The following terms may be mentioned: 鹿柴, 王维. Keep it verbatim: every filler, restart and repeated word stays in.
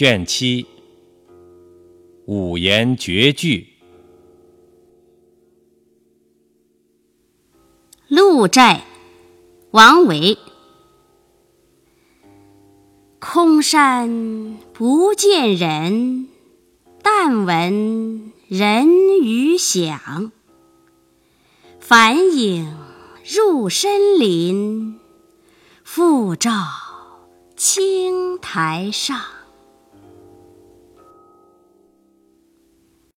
卷七，五言绝句。鹿柴，王维。空山不见人，但闻人语响。返影入深林，复照青苔上。